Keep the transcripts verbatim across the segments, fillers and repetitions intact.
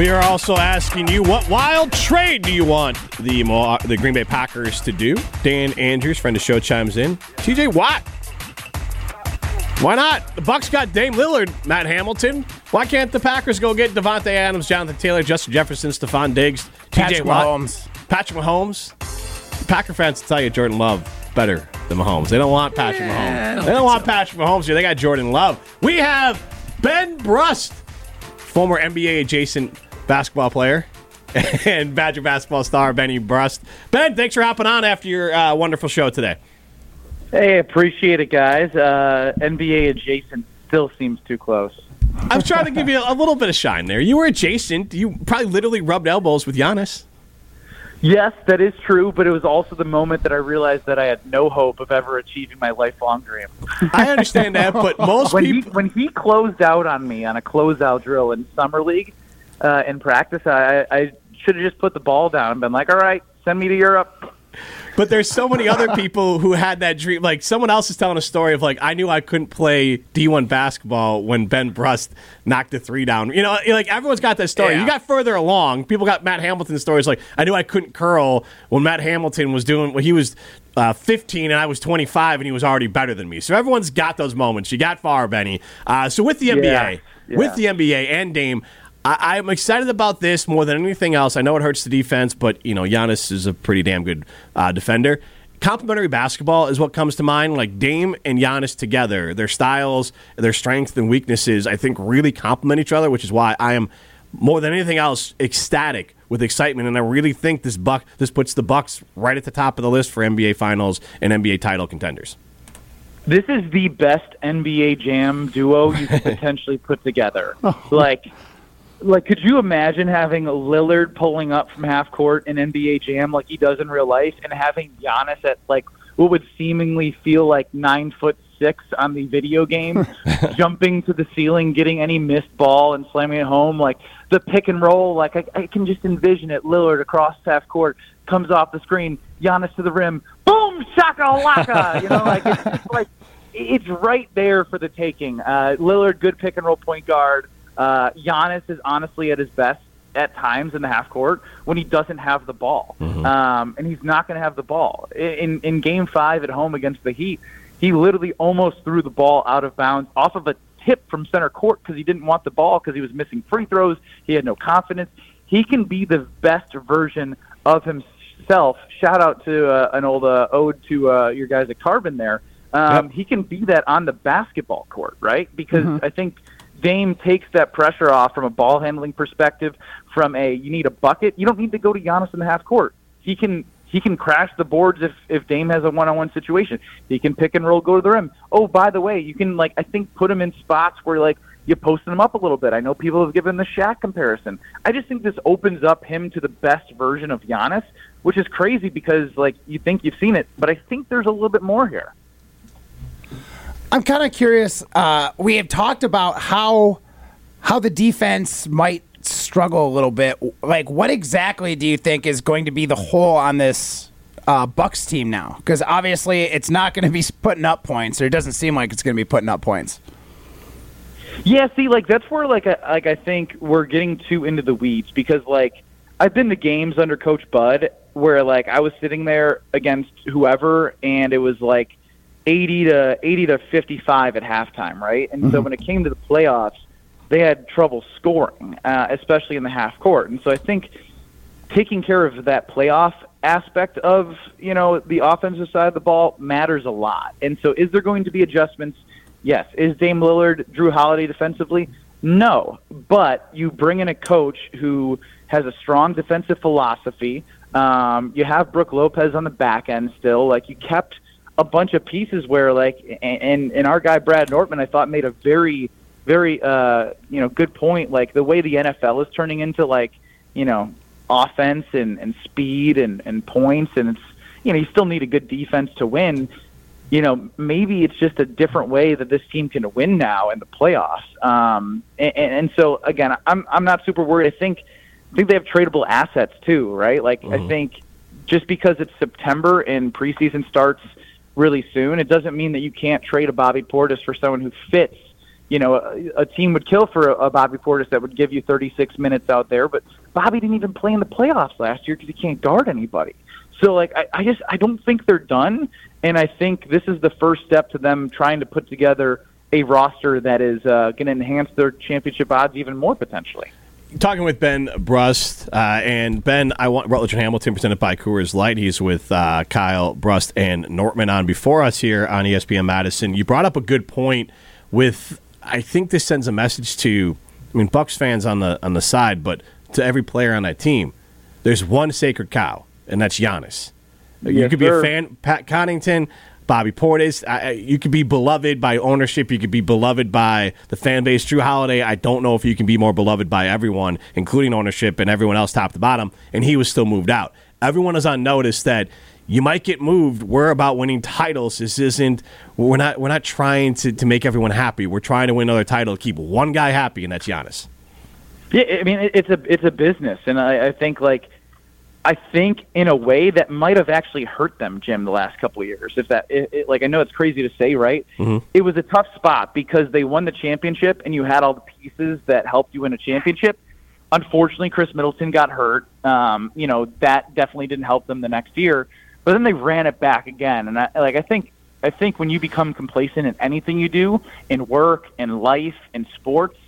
We are also asking you, what wild trade do you want the the Green Bay Packers to do? Dan Andrews, friend of the show, chimes in. T J. Watt. Why not? The Bucks got Dame Lillard, Matt Hamilton. Why can't the Packers go get Devontae Adams, Jonathan Taylor, Justin Jefferson, Stephon Diggs, T J. Watt, Mahomes. Patrick Mahomes? Packer fans tell you Jordan Love better than Mahomes. They don't want Patrick yeah, Mahomes. Don't they don't want so. Patrick Mahomes here. They got Jordan Love. We have Ben Brust, former N B A adjacent basketball player and Badger basketball star Benny Brust. Ben, thanks for hopping on after your uh, wonderful show today. Hey, appreciate it, guys. Uh, N B A adjacent still seems too close. I was trying to give you a little bit of shine there. You were adjacent. You probably literally rubbed elbows with Giannis. Yes, that is true, but it was also the moment that I realized that I had no hope of ever achieving my lifelong dream. I understand that, but most when people... He, when he closed out on me on a closeout drill in Summer League, uh, in practice, I, I should have just put the ball down and been like, all right, send me to Europe. But there's so many other people who had that dream. Like, someone else is telling a story of, like, I knew I couldn't play D one basketball when Ben Brust knocked the three down. You know, like, everyone's got that story. Yeah. You got further along. People got Matt Hamilton's stories. Like, I knew I couldn't curl when Matt Hamilton was doing when he was uh, fifteen and I was twenty-five and he was already better than me. So everyone's got those moments. You got far, Benny. Uh, so with the N B A, yeah. Yeah. with the N B A and Dame, I, I'm excited about this more than anything else. I know it hurts the defense, but, you know, Giannis is a pretty damn good uh, defender. Complementary basketball is what comes to mind. Like, Dame and Giannis together, their styles, their strengths and weaknesses, I think really complement each other, which is why I am, more than anything else, ecstatic with excitement. And I really think this buck this puts the Bucks right at the top of the list for N B A Finals and N B A title contenders. This is the best N B A Jam duo you could potentially put together. Oh. Like... Like, could you imagine having Lillard pulling up from half court in N B A Jam like he does in real life, and having Giannis at like what would seemingly feel like nine foot six on the video game, jumping to the ceiling, getting any missed ball and slamming it home? Like the pick and roll, like I, I can just envision it. Lillard across half court comes off the screen, Giannis to the rim, boom, shakalaka. You know, like it's just like it's right there for the taking. Uh, Lillard, good pick and roll point guard. Uh, Giannis is honestly at his best at times in the half court when he doesn't have the ball. Mm-hmm. Um, and he's not going to have the ball. In in Game five at home against the Heat, he literally almost threw the ball out of bounds off of a tip from center court because he didn't want the ball because he was missing free throws. He had no confidence. He can be the best version of himself. Shout out to uh, an old uh, ode to uh, your guys at Carbon there. Um, yep. He can be that on the basketball court, right? Because mm-hmm. I think... Dame takes that pressure off from a ball handling perspective, from a you need a bucket. You don't need to go to Giannis in the half court. He can he can crash the boards if, if Dame has a one-on-one situation. He can pick and roll, go to the rim. Oh, by the way, you can, like, I think put him in spots where, like, you post him up a little bit. I know people have given the Shaq comparison. I just think this opens up him to the best version of Giannis, which is crazy because, like, you think you've seen it, but I think there's a little bit more here. I'm kind of curious. Uh, we have talked about how how the defense might struggle a little bit. Like, what exactly do you think is going to be the hole on this uh, Bucks team now? Because obviously, it's not going to be putting up points, or it doesn't seem like it's going to be putting up points. Yeah, see, like that's where like I, like I think we're getting too into the weeds because like I've been to games under Coach Bud where like I was sitting there against whoever, and it was like. eighty to fifty-five at halftime, right? And mm-hmm. so when it came to the playoffs, they had trouble scoring, uh, especially in the half court. And so I think taking care of that playoff aspect of, you know, the offensive side of the ball matters a lot. And so is there going to be adjustments? Yes. Is Dame Lillard, Jrue Holiday defensively? No. But you bring in a coach who has a strong defensive philosophy. Um, you have Brook Lopez on the back end still. Like, you kept a bunch of pieces where, like, and and our guy Brad Nortman, I thought, made a very, very, uh, you know, good point. Like, the way the N F L is turning into, like, you know, offense and, and speed and, and points, and it's, you know, you still need a good defense to win. You know, maybe it's just a different way that this team can win now in the playoffs. Um, and, and so again, I'm I'm not super worried. I think I think they have tradable assets too, right? Like, mm-hmm. I think just because it's September and preseason starts really soon, it doesn't mean that you can't trade a Bobby Portis for someone who fits you know, a, a team would kill for a, a Bobby Portis that would give you thirty-six minutes out there. But Bobby didn't even play in the playoffs last year because he can't guard anybody. So, like, I, I just I don't think they're done, and I think this is the first step to them trying to put together a roster that is uh, going to enhance their championship odds even more potentially. Talking with Ben Brust, uh, and Ben, I want Rutledge and Hamilton presented by Coors Light. He's with uh, Kyle Brust and Nortman on before us here on E S P N Madison. You brought up a good point with, I think this sends a message to, I mean, Bucks fans on the on the side, but to every player on that team. There's one sacred cow, and that's Giannis. Yes, you could be sir. a fan, Pat Connaughton, Bobby Portis. I, you could be beloved by ownership. You could be beloved by the fan base. Jrue Holiday, I don't know if you can be more beloved by everyone, including ownership and everyone else top to bottom, and he was still moved out. Everyone is on notice that you might get moved. We're about winning titles. This isn't we're not we're not trying to, to make everyone happy. We're trying to win another title to keep one guy happy, and that's Giannis. Yeah, I mean, it's a it's a business, and I, I think like I think in a way that might have actually hurt them, Jim, the last couple of years. If that, it, it, like, I know it's crazy to say, right? Mm-hmm. It was a tough spot because they won the championship, and you had all the pieces that helped you win a championship. Unfortunately, Chris Middleton got hurt. Um, you know, that definitely didn't help them the next year. But then they ran it back again, and I, like I think I think when you become complacent in anything you do, in work, in life, in sports,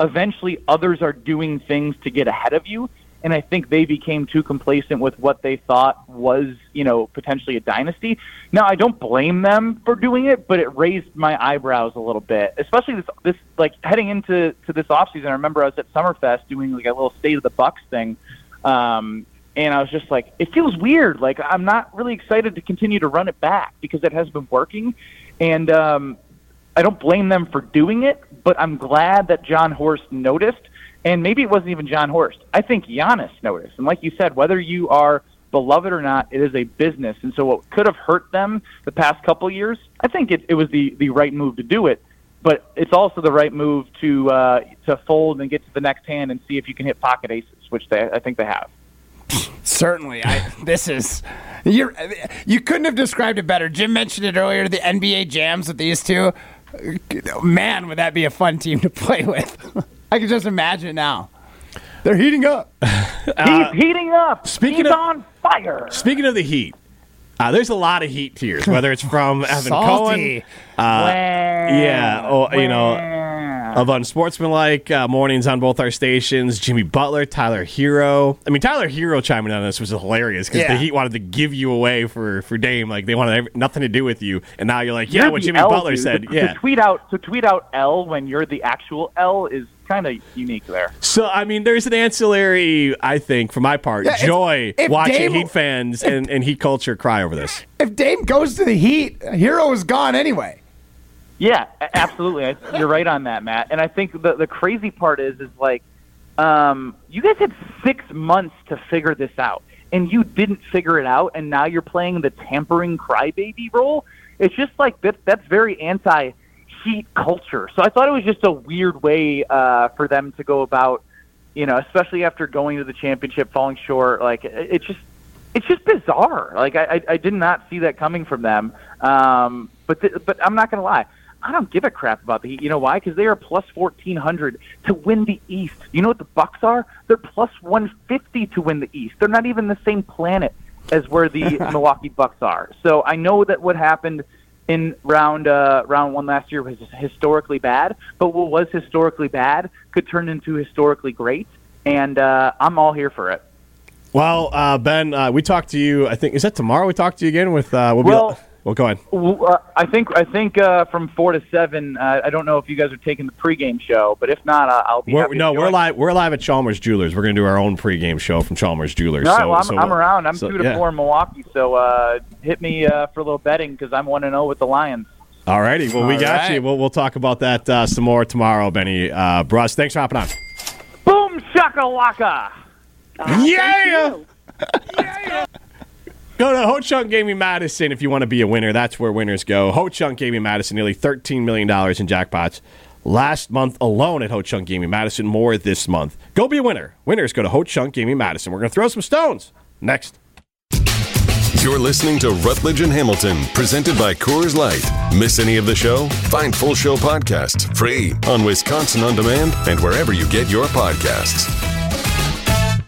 eventually others are doing things to get ahead of you. And I think they became too complacent with what they thought was, you know, potentially a dynasty. Now, I don't blame them for doing it, but it raised my eyebrows a little bit, especially this, this like heading into to this offseason. I remember I was at Summerfest doing like a little State of the Bucks thing, um, and I was just like, it feels weird. Like, I'm not really excited to continue to run it back because it has been working, and um, I don't blame them for doing it, but I'm glad that Jon Horst noticed. And maybe it wasn't even Jon Horst. I think Giannis noticed. And like you said, whether you are beloved or not, it is a business. And so what could have hurt them the past couple of years, I think it, it was the, the right move to do it. But it's also the right move to uh, to fold and get to the next hand and see if you can hit pocket aces, which they, I think they have. Certainly. I, this is you. You couldn't have described it better. Jim mentioned it earlier, the N B A jams with these two. Man, would that be a fun team to play with. I can just imagine now. They're heating up. uh, He's heating up. Speaking He's of, on fire. Speaking of the heat, uh, there's a lot of heat tears, whether it's from Evan Salty. Cohen. Uh, yeah, or, you know, of unsportsmanlike uh, mornings on both our stations. Jimmy Butler, Tyler Hero. I mean, Tyler Hero chiming in on this was hilarious because yeah. the Heat wanted to give you away for, for Dame. Like, they wanted nothing to do with you. And now you're like, yeah, you're what Jimmy L, Butler dude. said. To, yeah. to, tweet out, to tweet out L when you're the actual L is kind of unique there. So, I mean, there's an ancillary, I think, for my part, yeah, joy if, if watching Dame, Heat fans if, and, and Heat culture cry over this. If Dame goes to the Heat, Hero is gone anyway. Yeah, absolutely. You're right on that, Matt. And I think the the crazy part is, is like, um, you guys had six months to figure this out, and you didn't figure it out, and now you're playing the tampering crybaby role. It's just like that. That's very anti Heat culture. So I thought it was just a weird way uh, for them to go about, you know, especially after going to the championship, falling short. Like it's just, it's just bizarre. Like I, I did not see that coming from them. Um, but th- but I'm not gonna lie, I don't give a crap about the Heat. You know why? Because they are plus fourteen hundred to win the East. You know what the Bucks are? They're plus one fifty to win the East. They're not even the same planet as where the Milwaukee Bucks are. So I know that what happened in round uh, round one last year was historically bad, but what was historically bad could turn into historically great, and uh, I'm all here for it. Well, uh, Ben, uh, we talked to you, I think, is that tomorrow we talked to you again? with uh, we'll, be well, well, go ahead. Uh, I think I think uh, from four to seven, uh, I don't know if you guys are taking the pregame show, but if not, uh, I'll be we're, happy No, to we're live, we're live at Chalmers Jewelers. We're going to do our own pregame show from Chalmers Jewelers. All right, so, well, I'm, so I'm around. I'm so, two to yeah. four in Milwaukee, so uh, hit me uh, for a little betting because I'm one and oh with the Lions. All righty. Well, we All got right. you. We'll, we'll talk about that uh, some more tomorrow, Benny. Uh, Brust, thanks for hopping on. Boom shakalaka. Uh, yeah! Yeah! Go to Ho-Chunk Gaming Madison if you want to be a winner. That's where winners go. Ho-Chunk Gaming Madison, nearly thirteen million dollars in jackpots last month alone at Ho-Chunk Gaming Madison. More this month. Go be a winner. Winners go to Ho-Chunk Gaming Madison. We're going to throw some stones next. You're listening to Rutledge and Hamilton, presented by Coors Light. Miss any of the show? Find full show podcasts free on Wisconsin On Demand and wherever you get your podcasts.